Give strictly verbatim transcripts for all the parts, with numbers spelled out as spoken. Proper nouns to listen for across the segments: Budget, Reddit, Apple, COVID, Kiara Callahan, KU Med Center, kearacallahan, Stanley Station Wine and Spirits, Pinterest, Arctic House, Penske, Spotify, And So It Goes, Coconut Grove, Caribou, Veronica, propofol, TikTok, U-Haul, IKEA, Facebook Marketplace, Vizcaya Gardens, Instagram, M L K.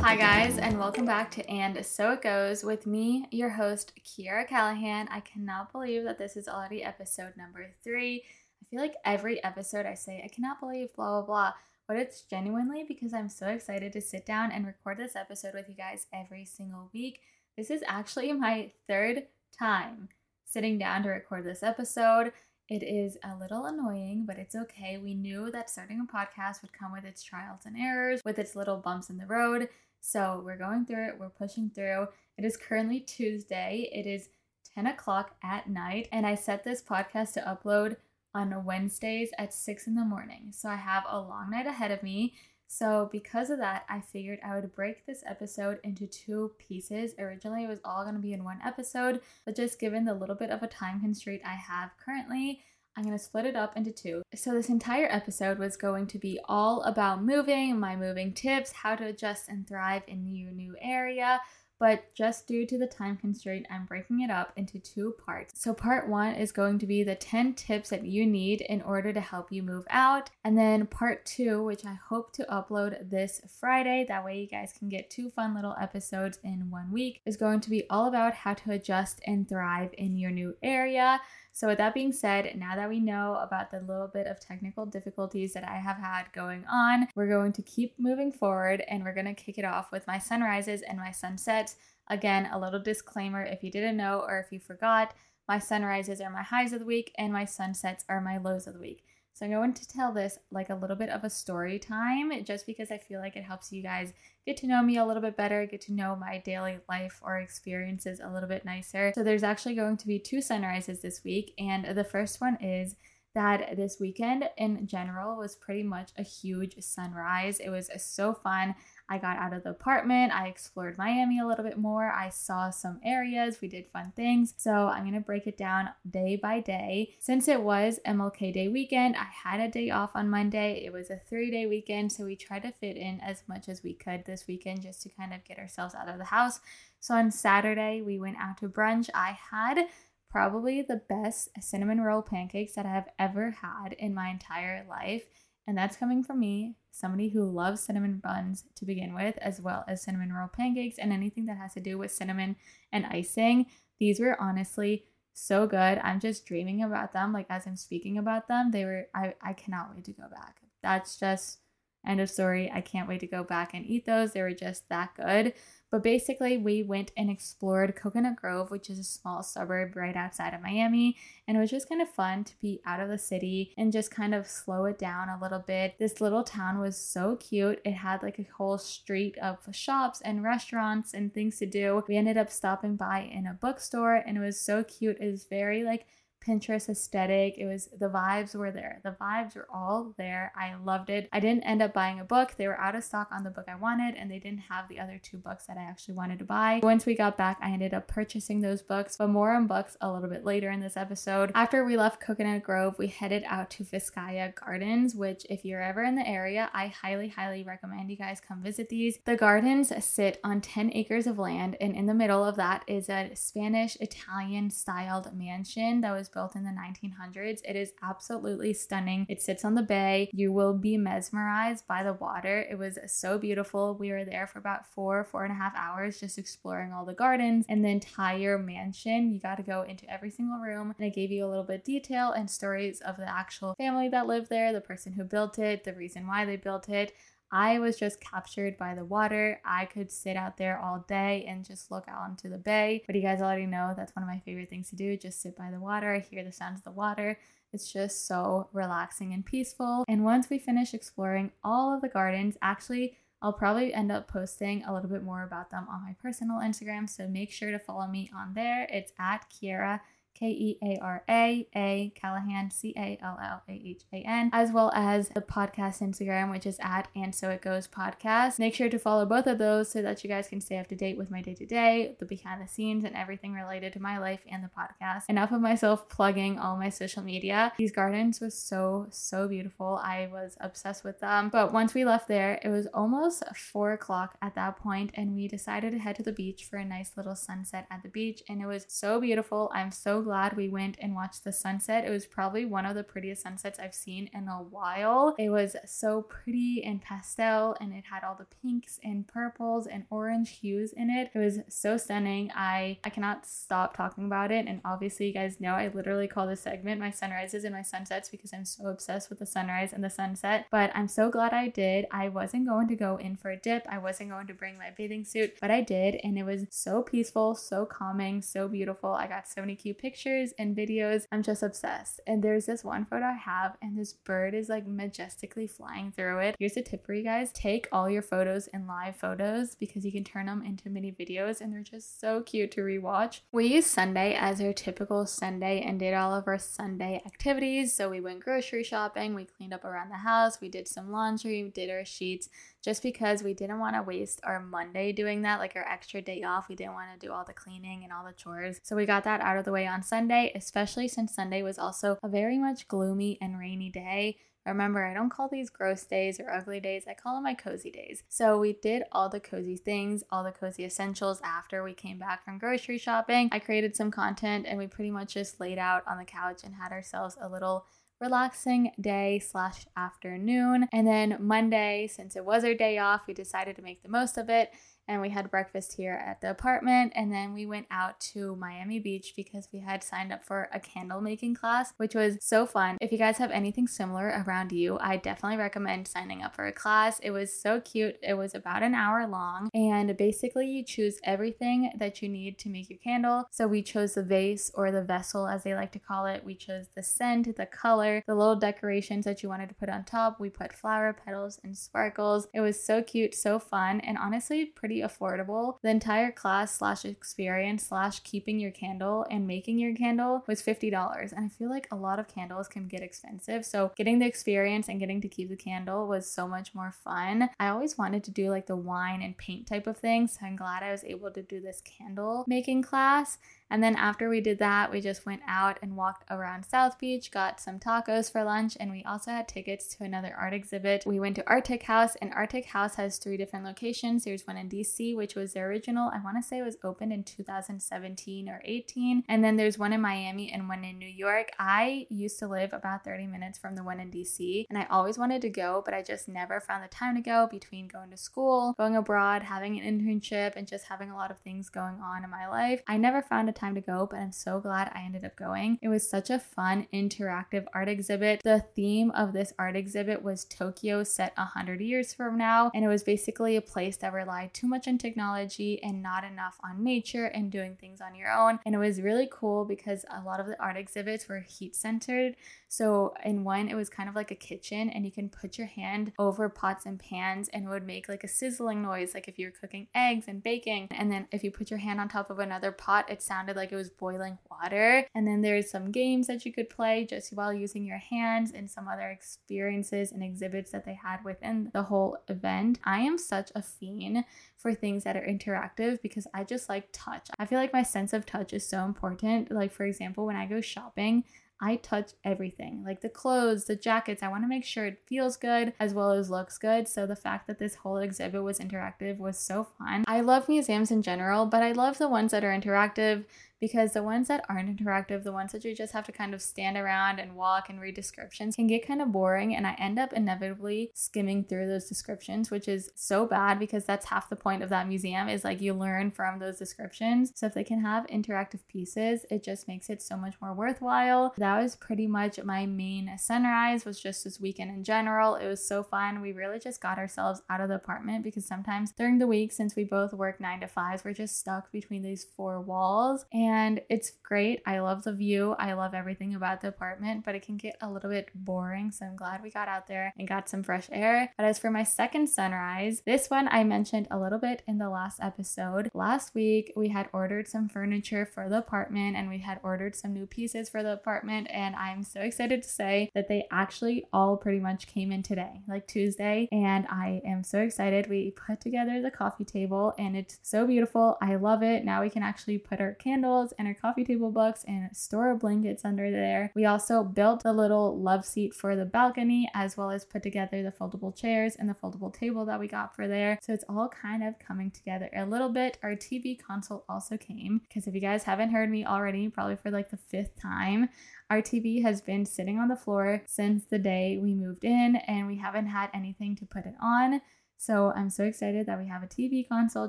Hi guys, and welcome back to And So It Goes with me, your host, Kiara Callahan. I cannot believe that this is already episode number three. I feel like every episode I say, I cannot believe blah, blah, blah, but it's genuinely because I'm so excited to sit down and record this episode with you guys every single week. This is actually my third time sitting down to record this episode. It is a little annoying, but it's okay. We knew that starting a podcast would come with its trials and errors, with its little bumps in the road. So we're going through it. We're pushing through. It is currently Tuesday. It is ten o'clock at night. And I set this podcast to upload on Wednesdays at six in the morning. So I have a long night ahead of me. So because of that, I figured I would break this episode into two pieces. Originally, it was all going to be in one episode, but just given the little bit of a time constraint I have currently, I'm going to split it up into two. So this entire episode was going to be all about moving, my moving tips, how to adjust and thrive in your new area. But just due to the time constraint, I'm breaking it up into two parts. So part one is going to be the ten tips that you need in order to help you move out. And then part two, which I hope to upload this Friday, that way you guys can get two fun little episodes in one week, is going to be all about how to adjust and thrive in your new area. So with that being said, now that we know about the little bit of technical difficulties that I have had going on, we're going to keep moving forward and we're going to kick it off with my sunrises and my sunsets. Again, a little disclaimer if you didn't know or if you forgot, my sunrises are my highs of the week and my sunsets are my lows of the week. So I'm going to tell this like a little bit of a story time just because I feel like it helps you guys get to know me a little bit better, get to know my daily life or experiences a little bit nicer. So there's actually going to be two sunrises this week, and the first one is that this weekend in general was pretty much a huge sunrise. It was so fun. I got out of the apartment. I explored Miami a little bit more. I saw some areas. We did fun things. So I'm going to break it down day by day. Since it was M L K Day weekend, I had a day off on Monday. It was a three-day weekend, so we tried to fit in as much as we could this weekend just to kind of get ourselves out of the house. So on Saturday, we went out to brunch. I had probably the best cinnamon roll pancakes that I have ever had in my entire life. And that's coming from me, somebody who loves cinnamon buns to begin with, as well as cinnamon roll pancakes and anything that has to do with cinnamon and icing. These were honestly so good. I'm just dreaming about them. Like as I'm speaking about them, they were, I, I cannot wait to go back. That's just end of story. I can't wait to go back and eat those. They were just that good. But basically, we went and explored Coconut Grove, which is a small suburb right outside of Miami. And it was just kind of fun to be out of the city and just kind of slow it down a little bit. This little town was so cute. It had like a whole street of shops and restaurants and things to do. We ended up stopping by in a bookstore and it was so cute. It was very like Pinterest aesthetic. It was, the vibes were there. The vibes were all there. I loved it. I didn't end up buying a book. They were out of stock on the book I wanted, and they didn't have the other two books that I actually wanted to buy. Once we got back, I ended up purchasing those books, but more on books a little bit later in this episode. After we left Coconut Grove, we headed out to Vizcaya Gardens, which if you're ever in the area, I highly, highly recommend you guys come visit these. The gardens sit on ten acres of land, and in the middle of that is a Spanish-Italian styled mansion that was built in the nineteen hundreds. It is absolutely stunning. It sits on the bay. You will be mesmerized by the water. It was so beautiful. We were there for about four, four and a half hours just exploring all the gardens and the entire mansion. You got to go into every single room, and I gave you a little bit of detail and stories of the actual family that lived there, the person who built it, the reason why they built it. I was just captured by the water. I could sit out there all day and just look out onto the bay. But you guys already know that's one of my favorite things to do, just sit by the water. I hear the sounds of the water. It's just so relaxing and peaceful. And once we finish exploring all of the gardens, actually, I'll probably end up posting a little bit more about them on my personal Instagram. So make sure to follow me on there. It's at Kiara, K E A R A A, Callahan, C A L L A H A N, as well as the podcast Instagram, which is at And So It Goes Podcast. Make sure to follow both of those so that you guys can stay up to date with my day-to-day, the behind the scenes, and everything related to my life and the podcast. Enough of myself plugging all my social media. These gardens were so, so beautiful. I was obsessed with them. But once we left there, it was almost four o'clock at that point, and we decided to head to the beach for a nice little sunset at the beach, and it was so beautiful. I'm so glad glad we went and watched the sunset. It was probably one of the prettiest sunsets I've seen in a while. It was so pretty and pastel, and it had all the pinks and purples and orange hues in it. It was so stunning. I, I cannot stop talking about it. And obviously, you guys know I literally call this segment my sunrises and my sunsets because I'm so obsessed with the sunrise and the sunset. But I'm so glad I did. I wasn't going to go in for a dip. I wasn't going to bring my bathing suit, but I did. And it was so peaceful, so calming, so beautiful. I got so many cute pictures and videos. I'm just obsessed. And there's this one photo I have, and this bird is like majestically flying through it. Here's a tip for you guys. Take all your photos and live photos because you can turn them into mini videos, and they're just so cute to rewatch. We used Sunday as our typical Sunday and did all of our Sunday activities. So we went grocery shopping, we cleaned up around the house, we did some laundry, we did our sheets, just because we didn't want to waste our Monday doing that, like our extra day off. We didn't want to do all the cleaning and all the chores. So we got that out of the way on Sunday, especially since Sunday was also a very much gloomy and rainy day. Remember, I don't call these gross days or ugly days. I call them my cozy days. So we did all the cozy things, all the cozy essentials after we came back from grocery shopping. I created some content, and we pretty much just laid out on the couch and had ourselves a little relaxing day slash afternoon. And then Monday, since it was our day off, we decided to make the most of it. And we had breakfast here at the apartment, and then we went out to Miami Beach because we had signed up for a candle making class, which was so fun. If you guys have anything similar around you, I definitely recommend signing up for a class. It was so cute. It was about an hour long, and basically you choose everything that you need to make your candle. So we chose the vase, or the vessel as they like to call it. We chose the scent, the color, the little decorations that you wanted to put on top. We put flower petals and sparkles. It was so cute, so fun, and honestly pretty affordable. The entire class slash experience slash keeping your candle and making your candle was fifty dollars, and I feel like a lot of candles can get expensive, so getting the experience and getting to keep the candle was so much more fun. I always wanted to do like the wine and paint type of thing, so I'm glad I was able to do this candle making class. And then after we did that, we just went out and walked around South Beach, got some tacos for lunch, and we also had tickets to another art exhibit. We went to Arctic House, and Arctic House has three different locations. There's one in D C, which was the original. I want to say it was opened in two thousand seventeen or eighteen. And then there's one in Miami and one in New York. I used to live about thirty minutes from the one in D C, and I always wanted to go, but I just never found the time to go between going to school, going abroad, having an internship, and just having a lot of things going on in my life. I never found a time time to go, but I'm so glad I ended up going. It was such a fun interactive art exhibit. The theme of this art exhibit was Tokyo set one hundred years from now, and it was basically a place that relied too much on technology and not enough on nature and doing things on your own. And it was really cool because a lot of the art exhibits were heat centered. So in one, it was kind of like a kitchen, and you can put your hand over pots and pans and it would make like a sizzling noise, like if you're cooking eggs and baking. And then if you put your hand on top of another pot, it sounded like it was boiling water. And then there's some games that you could play just while using your hands, and some other experiences and exhibits that they had within the whole event. I am such a fiend for things that are interactive because I just like touch. I feel like my sense of touch is so important. Like for example, when I go shopping, I touch everything, like the clothes, the jackets. I want to make sure it feels good as well as looks good. So the fact that this whole exhibit was interactive was so fun. I love museums in general, but I love the ones that are interactive, because the ones that aren't interactive, the ones that you just have to kind of stand around and walk and read descriptions, can get kind of boring, and I end up inevitably skimming through those descriptions, which is so bad because that's half the point of that museum, is like you learn from those descriptions. So if they can have interactive pieces, it just makes it so much more worthwhile. That was pretty much my main sunrise, was just this weekend in general. It was so fun. We really just got ourselves out of the apartment because sometimes during the week, since we both work nine to fives, we're just stuck between these four walls. And And it's great. I love the view. I love everything about the apartment, but it can get a little bit boring. So I'm glad we got out there and got some fresh air. But as for my second sunrise, this one I mentioned a little bit in the last episode. Last week, we had ordered some furniture for the apartment, and we had ordered some new pieces for the apartment. And I'm so excited to say that they actually all pretty much came in today, like Tuesday. And I am so excited. We put together the coffee table, and it's so beautiful. I love it. Now we can actually put our candles towels and her coffee table books and store her blankets under there. We also built the little love seat for the balcony, as well as put together the foldable chairs and the foldable table that we got for there. So it's all kind of coming together a little bit. Our T V console also came, because if you guys haven't heard me already, probably for like the fifth time, our T V has been sitting on the floor since the day we moved in, and we haven't had anything to put it on. So I'm so excited that we have a T V console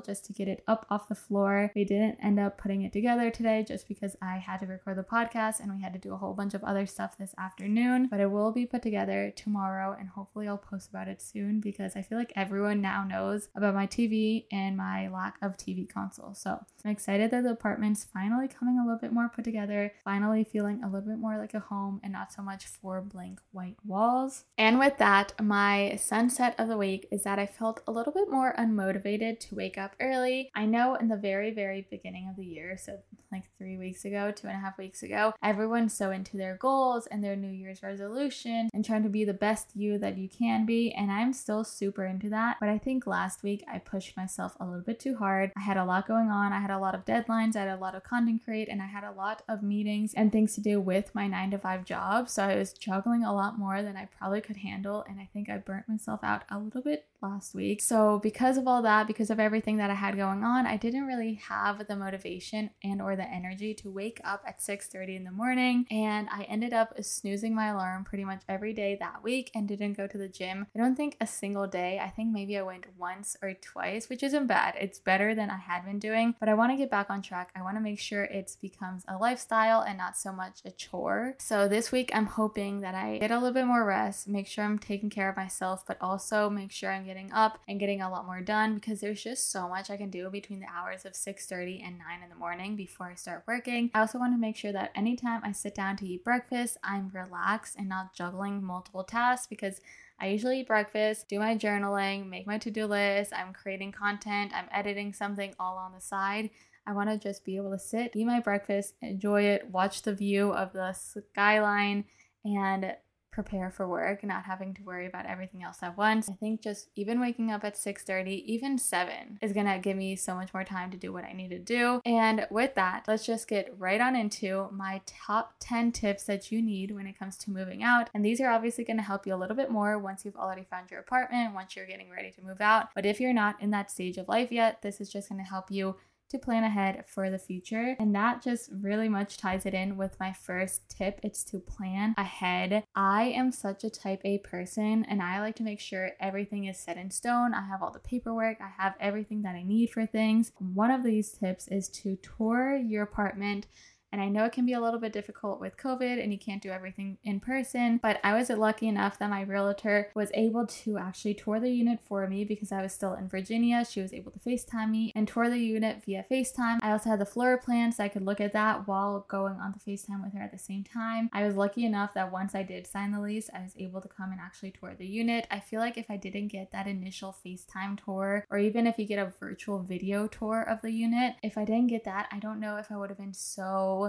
just to get it up off the floor. We didn't end up putting it together today just because I had to record the podcast and we had to do a whole bunch of other stuff this afternoon, but it will be put together tomorrow and hopefully I'll post about it soon, because I feel like everyone now knows about my T V and my lack of T V console. So I'm excited that the apartment's finally coming a little bit more put together, finally feeling a little bit more like a home and not so much four blank white walls. And with that, my sunset of the week is that I feel a little bit more unmotivated to wake up early. I know in the very, very beginning of the year, so like three weeks ago, two and a half weeks ago, everyone's so into their goals and their New Year's resolution and trying to be the best you that you can be. And I'm still super into that. But I think last week I pushed myself a little bit too hard. I had a lot going on. I had a lot of deadlines. I had a lot of content create, and I had a lot of meetings and things to do with my nine to five job. So I was juggling a lot more than I probably could handle. And I think I burnt myself out a little bit last week. So because of all that, because of everything that I had going on, I didn't really have the motivation and or the energy to wake up at six thirty in the morning. And I ended up snoozing my alarm pretty much every day that week and didn't go to the gym. I don't think a single day. I think maybe I went once or twice, which isn't bad. It's better than I had been doing, but I want to get back on track. I want to make sure it becomes a lifestyle and not so much a chore. So this week I'm hoping that I get a little bit more rest, make sure I'm taking care of myself, but also make sure I'm getting up and getting a lot more done, because there's just so much I can do between the hours of six thirty and nine in the morning before I start working. I also want to make sure that anytime I sit down to eat breakfast, I'm relaxed and not juggling multiple tasks, because I usually eat breakfast, do my journaling, make my to-do list, I'm creating content, I'm editing something all on the side. I want to just be able to sit, eat my breakfast, enjoy it, watch the view of the skyline, and prepare for work, not having to worry about everything else at once. I think just even waking up at six thirty, even seven, is gonna give me so much more time to do what I need to do. And with that, let's just get right on into my top ten tips that you need when it comes to moving out. And these are obviously gonna help you a little bit more once you've already found your apartment, once you're getting ready to move out. But if you're not in that stage of life yet, this is just gonna help you to plan ahead for the future. And that just really much ties it in with my first tip. It's to plan ahead. I am such a type A person, and I like to make sure everything is set in stone. I have all the paperwork. I have everything that I need for things. One of these tips is to tour your apartment. And I know it can be a little bit difficult with COVID and you can't do everything in person, but I was lucky enough that my realtor was able to actually tour the unit for me because I was still in Virginia. She was able to FaceTime me and tour the unit via FaceTime. I also had the floor plan, so I could look at that while going on the FaceTime with her at the same time. I was lucky enough that once I did sign the lease, I was able to come and actually tour the unit. I feel like if I didn't get that initial FaceTime tour, or even if you get a virtual video tour of the unit, if I didn't get that, I don't know if I would have been so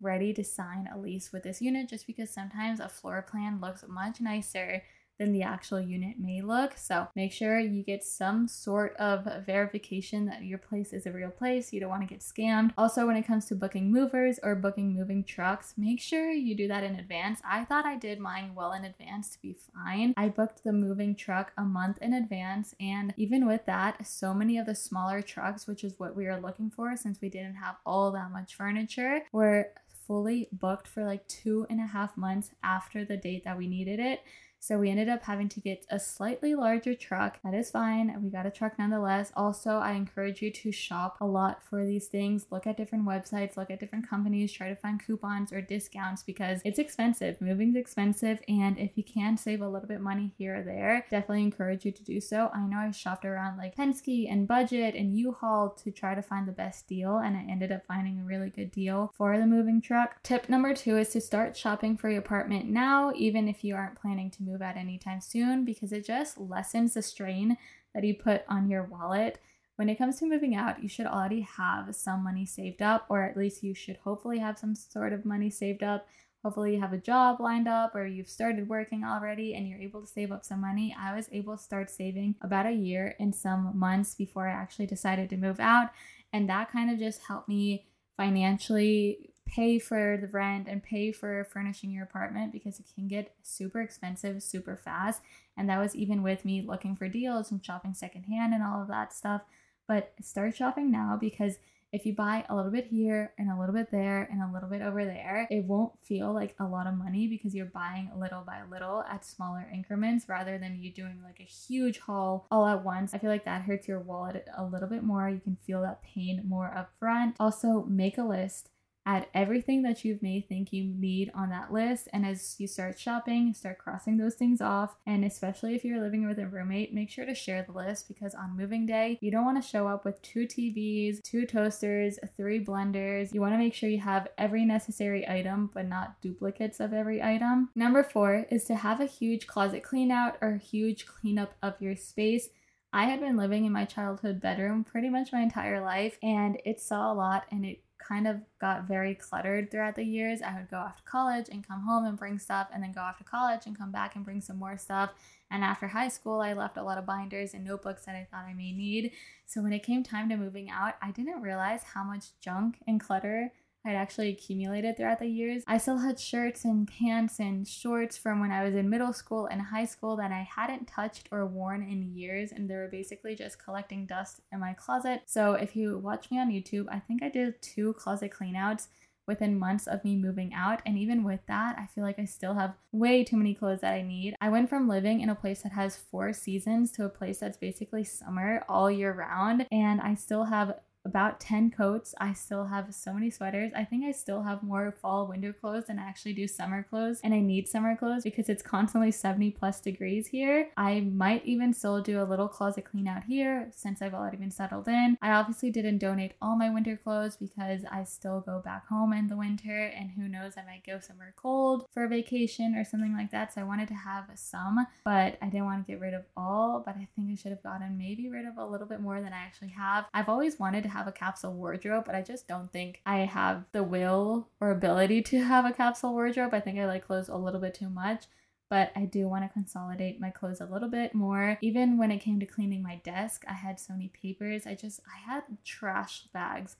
ready to sign a lease with this unit, just because sometimes a floor plan looks much nicer than the actual unit may look. So make sure you get some sort of verification that your place is a real place. You don't want to get scammed. Also, when it comes to booking movers or booking moving trucks, make sure you do that in advance. I thought I did mine well in advance to be fine. I booked the moving truck a month in advance, and even with that, so many of the smaller trucks, which is what we were looking for since we didn't have all that much furniture, were fully booked for like two and a half months after the date that we needed it. So we ended up having to get a slightly larger truck. That is fine. We got a truck nonetheless. Also, I encourage you to shop a lot for these things. Look at different websites, look at different companies, try to find coupons or discounts, because it's expensive. Moving's expensive. And if you can save a little bit of money here or there, definitely encourage you to do so. I know I shopped around like Penske and Budget and U-Haul to try to find the best deal, and I ended up finding a really good deal for the moving truck. Tip number two is to start shopping for your apartment now, even if you aren't planning to move move out anytime soon, because it just lessens the strain that you put on your wallet. When it comes to moving out, you should already have some money saved up, or at least you should hopefully have some sort of money saved up. Hopefully you have a job lined up, or you've started working already and you're able to save up some money. I was able to start saving about a year and some months before I actually decided to move out, and that kind of just helped me financially pay for the rent and pay for furnishing your apartment, because it can get super expensive super fast. And that was even with me looking for deals and shopping secondhand and all of that stuff. But start shopping now, because if you buy a little bit here and a little bit there and a little bit over there, it won't feel like a lot of money because you're buying little by little at smaller increments rather than you doing like a huge haul all at once. I feel like that hurts your wallet a little bit more. You can feel that pain more upfront. Also, make a list. Add everything that you may think you need on that list. And as you start shopping, start crossing those things off. And especially if you're living with a roommate, make sure to share the list, because on moving day, you don't want to show up with two T Vs, two toasters, three blenders. You want to make sure you have every necessary item, but not duplicates of every item. Number four is to have a huge closet clean out or huge cleanup of your space. I had been living in my childhood bedroom pretty much my entire life, and it saw a lot, and it kind of got very cluttered throughout the years. I would go off to college and come home and bring stuff, and then go off to college and come back and bring some more stuff. And after high school, I left a lot of binders and notebooks that I thought I may need. So when it came time to moving out, I didn't realize how much junk and clutter I'd actually accumulated throughout the years. I still had shirts and pants and shorts from when I was in middle school and high school that I hadn't touched or worn in years, and they were basically just collecting dust in my closet. So if you watch me on YouTube, I think I did two closet cleanouts within months of me moving out, and even with that, I feel like I still have way too many clothes that I need. I went from living in a place that has four seasons to a place that's basically summer all year round, and I still have about ten coats. I still have so many sweaters. I think I still have more fall winter clothes than I actually do summer clothes, and I need summer clothes because it's constantly seventy plus degrees here. I might even still do a little closet clean out here since I've already been settled in. I obviously didn't donate all my winter clothes because I still go back home in the winter, and who knows, I might go somewhere cold for a vacation or something like that. So I wanted to have some, but I didn't want to get rid of all, but I think I should have gotten maybe rid of a little bit more than I actually have. I've always wanted to have a capsule wardrobe, but I just don't think I have the will or ability to have a capsule wardrobe. I think I like clothes a little bit too much, but I do want to consolidate my clothes a little bit more. Even when it came to cleaning my desk, I had so many papers. I just, I had trash bags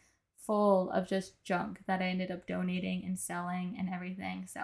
full of just junk that I ended up donating and selling and everything. So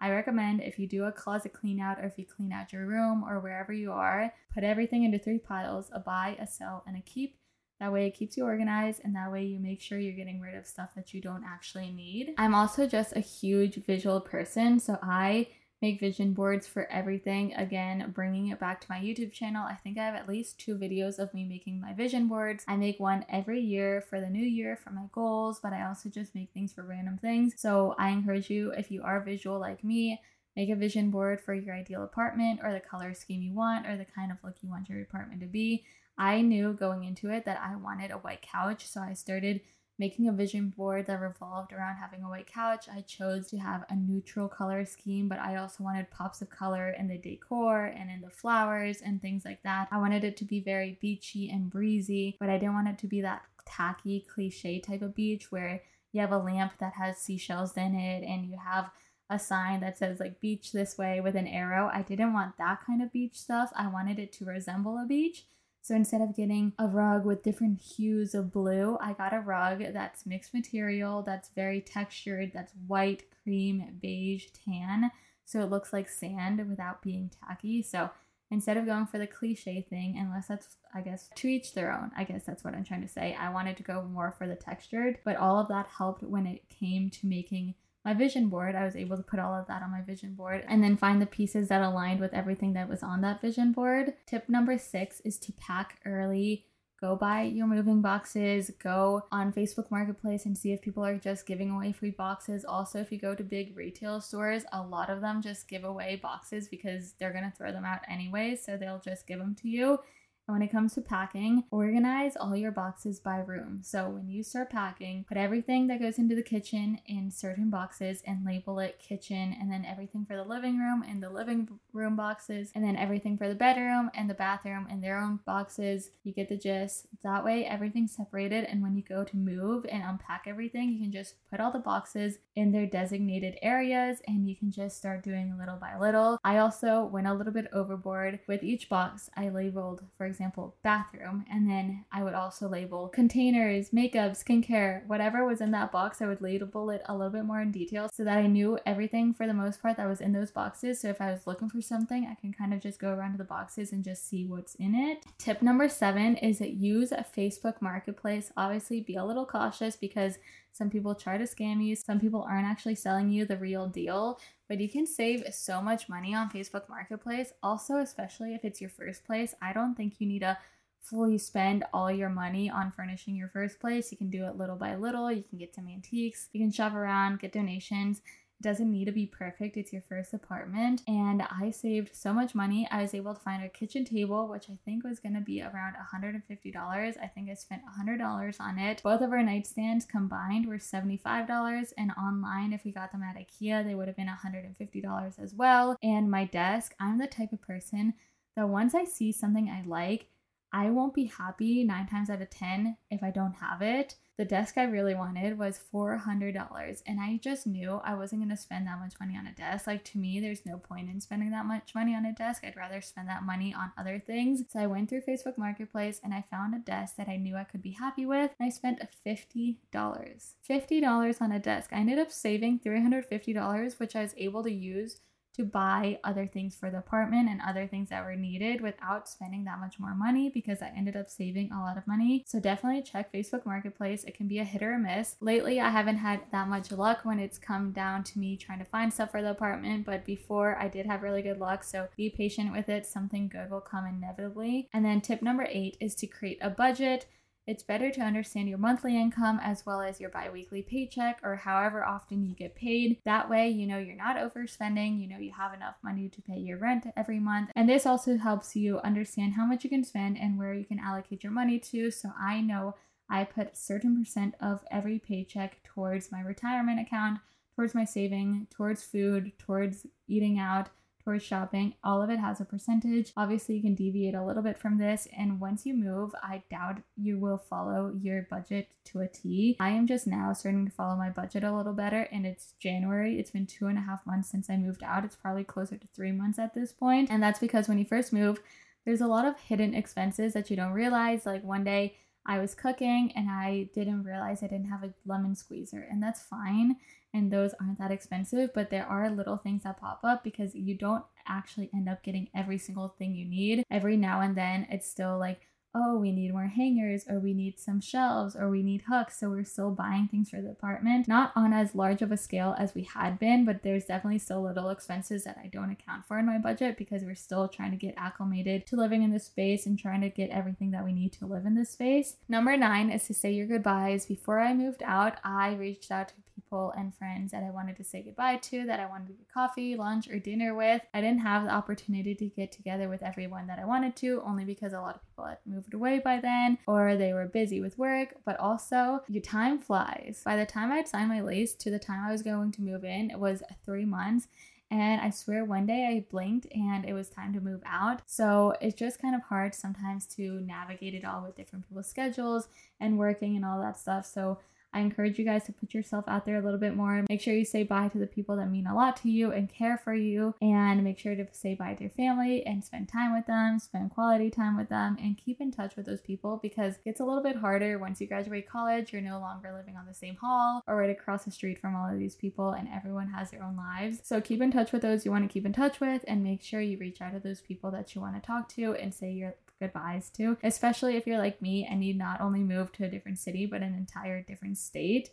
I recommend if you do a closet clean out, or if you clean out your room or wherever you are, put everything into three piles: a buy, a sell, and a keep. That way it keeps you organized, and that way you make sure you're getting rid of stuff that you don't actually need. I'm also just a huge visual person, so I make vision boards for everything. Again, bringing it back to my YouTube channel, I think I have at least two videos of me making my vision boards. I make one every year for the new year for my goals, but I also just make things for random things. So I encourage you, if you are visual like me, make a vision board for your ideal apartment, or the color scheme you want, or the kind of look you want your apartment to be. I knew going into it that I wanted a white couch, so I started making a vision board that revolved around having a white couch. I chose to have a neutral color scheme, but I also wanted pops of color in the decor and in the flowers and things like that. I wanted it to be very beachy and breezy, but I didn't want it to be that tacky, cliche type of beach where you have a lamp that has seashells in it and you have a sign that says like beach this way with an arrow. I didn't want that kind of beach stuff. I wanted it to resemble a beach. So instead of getting a rug with different hues of blue, I got a rug that's mixed material, that's very textured, that's white, cream, beige, tan. So it looks like sand without being tacky. So instead of going for the cliche thing, unless that's, I guess, to each their own, I guess that's what I'm trying to say. I wanted to go more for the textured, but all of that helped when it came to making my vision board. I was able to put all of that on my vision board and then find the pieces that aligned with everything that was on that vision board. Tip number six is to pack early. Go buy your moving boxes. Go on Facebook Marketplace and see if people are just giving away free boxes. Also, if you go to big retail stores, a lot of them just give away boxes because they're going to throw them out anyway, so they'll just give them to you. When it comes to packing, organize all your boxes by room. So when you start packing, put everything that goes into the kitchen in certain boxes and label it kitchen, and then everything for the living room in the living room boxes, and then everything for the bedroom and the bathroom in their own boxes. You get the gist. That way everything's separated, and when you go to move and unpack everything, you can just put all the boxes in their designated areas, and you can just start doing little by little. I also went a little bit overboard with each box. I labeled, for example, example, bathroom. And then I would also label containers, makeup, skincare, whatever was in that box. I would label it a little bit more in detail so that I knew everything for the most part that was in those boxes. So if I was looking for something, I can kind of just go around to the boxes and just see what's in it. Tip number seven is that use a Facebook Marketplace. Obviously, be a little cautious because some people try to scam you. Some people aren't actually selling you the real deal, but you can save so much money on Facebook Marketplace. Also, especially if it's your first place, I don't think you need to fully spend all your money on furnishing your first place. You can do it little by little. You can get some antiques. You can shop around, get donations. It doesn't need to be perfect. It's your first apartment. And I saved so much money. I was able to find a kitchen table, which I think was going to be around one hundred fifty dollars. I think I spent one hundred dollars on it. Both of our nightstands combined were seventy-five dollars. And online, if we got them at IKEA, they would have been one hundred fifty dollars as well. And my desk, I'm the type of person that once I see something I like, I won't be happy nine times out of ten if I don't have it. The desk I really wanted was four hundred dollars, and I just knew I wasn't going to spend that much money on a desk. Like, to me, there's no point in spending that much money on a desk. I'd rather spend that money on other things. So I went through Facebook Marketplace and I found a desk that I knew I could be happy with, and I spent fifty dollars. fifty dollars on a desk. I ended up saving three hundred fifty dollars, which I was able to use to buy other things for the apartment and other things that were needed without spending that much more money, because I ended up saving a lot of money. So definitely check Facebook Marketplace. It can be a hit or a miss. Lately, I haven't had that much luck when it's come down to me trying to find stuff for the apartment, but before I did have really good luck. So be patient with it. Something good will come inevitably. And then tip number eight is to create a budget. It's better to understand your monthly income as well as your bi-weekly paycheck, or however often you get paid. That way, you know you're not overspending, you know you have enough money to pay your rent every month. And this also helps you understand how much you can spend and where you can allocate your money to. So I know I put a certain percent of every paycheck towards my retirement account, towards my saving, towards food, towards eating out, for shopping. All of it has a percentage. Obviously, you can deviate a little bit from this, and once you move, I doubt you will follow your budget to a T. I am just now starting to follow my budget a little better, and it's January. It's been two and a half months since I moved out. It's probably closer to three months at this point, and that's because when you first move, there's a lot of hidden expenses that you don't realize. Like, one day I was cooking and I didn't realize I didn't have a lemon squeezer, and that's fine. And those aren't that expensive, but there are little things that pop up because you don't actually end up getting every single thing you need. Every now and then, it's still like, oh, we need more hangers, or we need some shelves, or we need hooks. So we're still buying things for the apartment, not on as large of a scale as we had been, but there's definitely still little expenses that I don't account for in my budget because we're still trying to get acclimated to living in this space and trying to get everything that we need to live in this space. Number nine is to say your goodbyes. Before I moved out, I reached out to people and friends that I wanted to say goodbye to, that I wanted to get coffee, lunch, or dinner with. I didn't have the opportunity to get together with everyone that I wanted to, only because a lot of people had moved away by then, or they were busy with work. But also, your time flies. By the time I'd signed my lease to the time I was going to move in, it was three months, and I swear one day I blinked and it was time to move out. So it's just kind of hard sometimes to navigate it all with different people's schedules and working and all that stuff. So I encourage you guys to put yourself out there a little bit more. Make sure you say bye to the people that mean a lot to you and care for you, and make sure to say bye to your family and spend time with them, spend quality time with them, and keep in touch with those people, because it's a little bit harder once you graduate college. You're no longer living on the same hall or right across the street from all of these people, and everyone has their own lives. So keep in touch with those you want to keep in touch with, and make sure you reach out to those people that you want to talk to and say your goodbyes to, especially if you're like me and you not only move to a different city but an entire different state.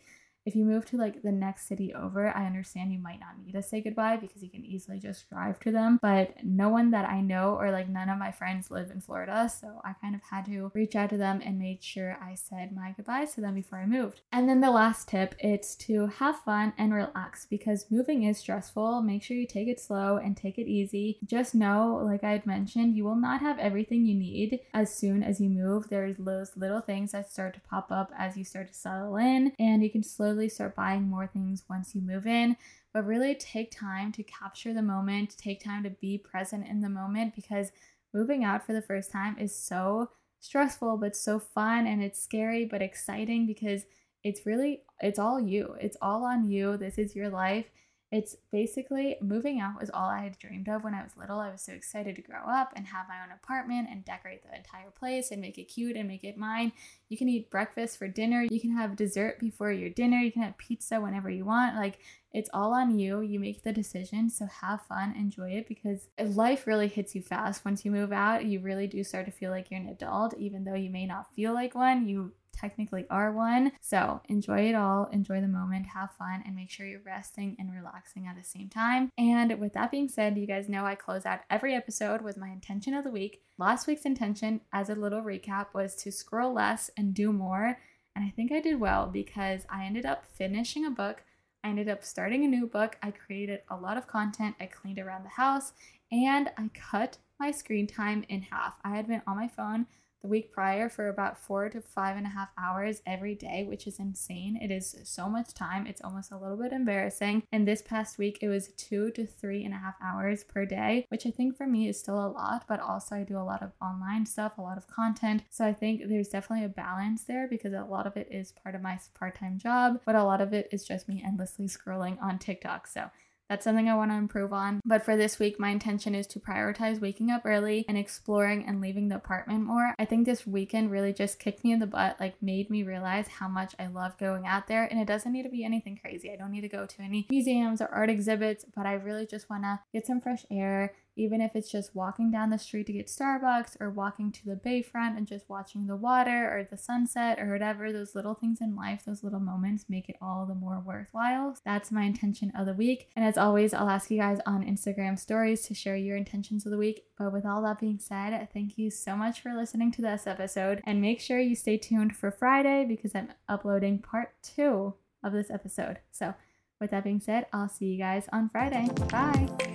If you move to like the next city over, I understand you might not need to say goodbye because you can easily just drive to them. But no one that I know, or like none of my friends, live in Florida. So I kind of had to reach out to them and made sure I said my goodbyes to them before I moved. And then the last tip, it's to have fun and relax, because moving is stressful. Make sure you take it slow and take it easy. Just know, like I had mentioned, you will not have everything you need as soon as you move. There's those little things that start to pop up as you start to settle in, and you can slowly start buying more things once you move in. But really take time to capture the moment, take time to be present in the moment, because moving out for the first time is so stressful but so fun, and it's scary but exciting, because it's really it's all you. It's all on you. This is your life. It's basically, moving out was all I had dreamed of when I was little. I was so excited to grow up and have my own apartment and decorate the entire place and make it cute and make it mine. You can eat breakfast for dinner. You can have dessert before your dinner. You can have pizza whenever you want. Like, it's all on you. You make the decision. So have fun, enjoy it, because life really hits you fast. Once you move out, you really do start to feel like you're an adult, even though you may not feel like one. You technically are one. So enjoy it all, enjoy the moment, have fun, and make sure you're resting and relaxing at the same time. And with that being said, you guys know I close out every episode with my intention of the week. Last week's intention, as a little recap, was to scroll less and do more. And I think I did well, because I ended up finishing a book. I ended up starting a new book. I created a lot of content. I cleaned around the house, and I cut my screen time in half. I had been on my phone the week prior for about four to five and a half hours every day, which is insane. It is so much time. It's almost a little bit embarrassing. And this past week, it was two to three and a half hours per day, which I think for me is still a lot, but also I do a lot of online stuff, a lot of content. So I think there's definitely a balance there, because a lot of it is part of my part-time job, but a lot of it is just me endlessly scrolling on TikTok. So that's something I want to improve on. But for this week, my intention is to prioritize waking up early and exploring and leaving the apartment more. I think this weekend really just kicked me in the butt, like made me realize how much I love going out there. And it doesn't need to be anything crazy. I don't need to go to any museums or art exhibits, but I really just want to get some fresh air, even if it's just walking down the street to get Starbucks, or walking to the bayfront and just watching the water or the sunset or whatever. Those little things in life, those little moments, make it all the more worthwhile. That's my intention of the week. And as always, I'll ask you guys on Instagram stories to share your intentions of the week. But with all that being said, thank you so much for listening to this episode, and make sure you stay tuned for Friday, because I'm uploading part two of this episode. So with that being said, I'll see you guys on Friday. Bye.